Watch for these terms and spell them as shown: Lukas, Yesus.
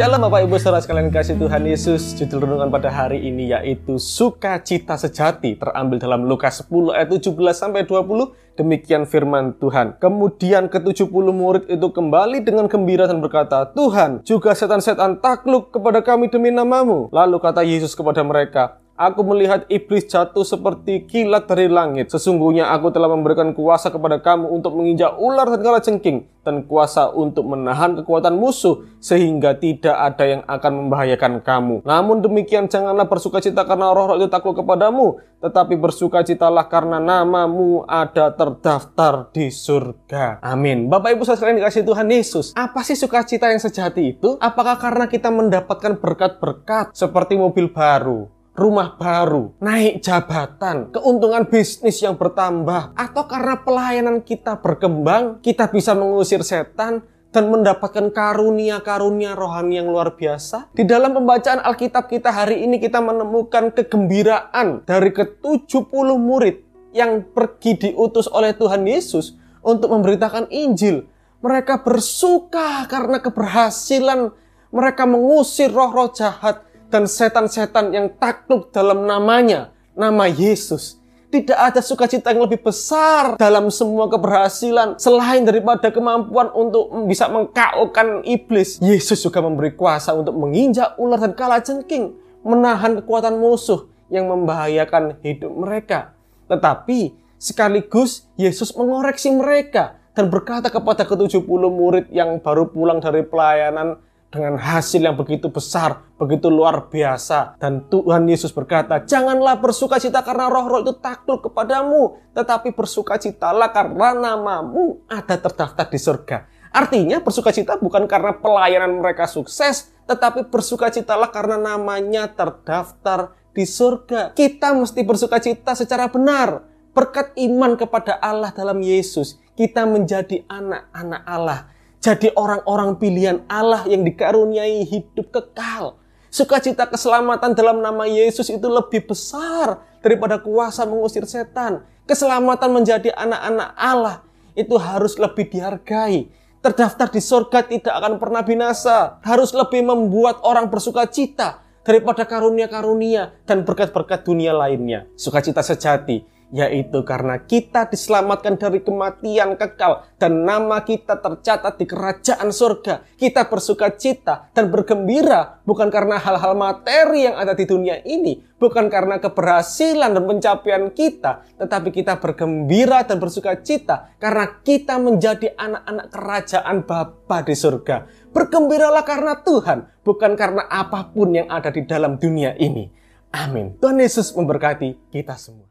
Shalom Bapak Ibu Saudara sekalian kasih Tuhan Yesus. Judul renungan pada hari ini yaitu sukacita sejati, terambil dalam Lukas 10 ayat 17-20. Demikian firman Tuhan. Kemudian ke-70 murid itu kembali dengan gembira dan berkata, "Tuhan, juga setan-setan takluk kepada kami demi namamu." Lalu kata Yesus kepada mereka, "Aku melihat iblis jatuh seperti kilat dari langit. Sesungguhnya aku telah memberikan kuasa kepada kamu untuk menginjak ular dan kalajengking, dan kuasa untuk menahan kekuatan musuh, sehingga tidak ada yang akan membahayakan kamu. Namun demikian janganlah bersukacita karena roh-roh itu takluk kepadamu, tetapi bersukacitalah karena namamu ada terdaftar di surga." Amin. Bapak Ibu Saudara sekalian dikasih Tuhan Yesus, apa sih sukacita yang sejati itu? Apakah karena kita mendapatkan berkat-berkat seperti mobil baru, rumah baru, naik jabatan, keuntungan bisnis yang bertambah, atau karena pelayanan kita berkembang, kita bisa mengusir setan dan mendapatkan karunia-karunia rohani yang luar biasa? Di dalam pembacaan Alkitab kita hari ini, kita menemukan kegembiraan dari ke-70 murid yang pergi diutus oleh Tuhan Yesus untuk memberitakan Injil. Mereka bersuka karena keberhasilan mereka mengusir roh-roh jahat dan setan-setan yang takluk dalam namanya, nama Yesus. Tidak ada sukacita yang lebih besar dalam semua keberhasilan selain daripada kemampuan untuk bisa mengkaokan iblis. Yesus juga memberi kuasa untuk menginjak ular dan kalajengking, menahan kekuatan musuh yang membahayakan hidup mereka. Tetapi sekaligus Yesus mengoreksi mereka dan berkata kepada ke-70 murid yang baru pulang dari pelayanan dengan hasil yang begitu besar, begitu luar biasa. Dan Tuhan Yesus berkata, "Janganlah bersukacita karena roh-roh itu takluk kepadamu, tetapi bersukacitalah karena namamu ada terdaftar di surga." Artinya bersukacita bukan karena pelayanan mereka sukses, tetapi bersukacitalah karena namanya terdaftar di surga. Kita mesti bersukacita secara benar. Berkat iman kepada Allah dalam Yesus, kita menjadi anak-anak Allah. Jadi orang-orang pilihan Allah yang dikaruniai hidup kekal. Sukacita keselamatan dalam nama Yesus itu lebih besar daripada kuasa mengusir setan. Keselamatan menjadi anak-anak Allah itu harus lebih dihargai. Terdaftar di surga tidak akan pernah binasa. Harus lebih membuat orang bersukacita daripada karunia-karunia dan berkat-berkat dunia lainnya. Sukacita sejati yaitu karena kita diselamatkan dari kematian kekal dan nama kita tercatat di kerajaan surga. Kita bersukacita dan bergembira bukan karena hal-hal materi yang ada di dunia ini, bukan karena keberhasilan dan pencapaian kita, tetapi kita bergembira dan bersukacita karena kita menjadi anak-anak kerajaan Bapa di surga. Bergembiralah karena Tuhan, bukan karena apapun yang ada di dalam dunia ini. Amin. Tuhan Yesus memberkati kita semua.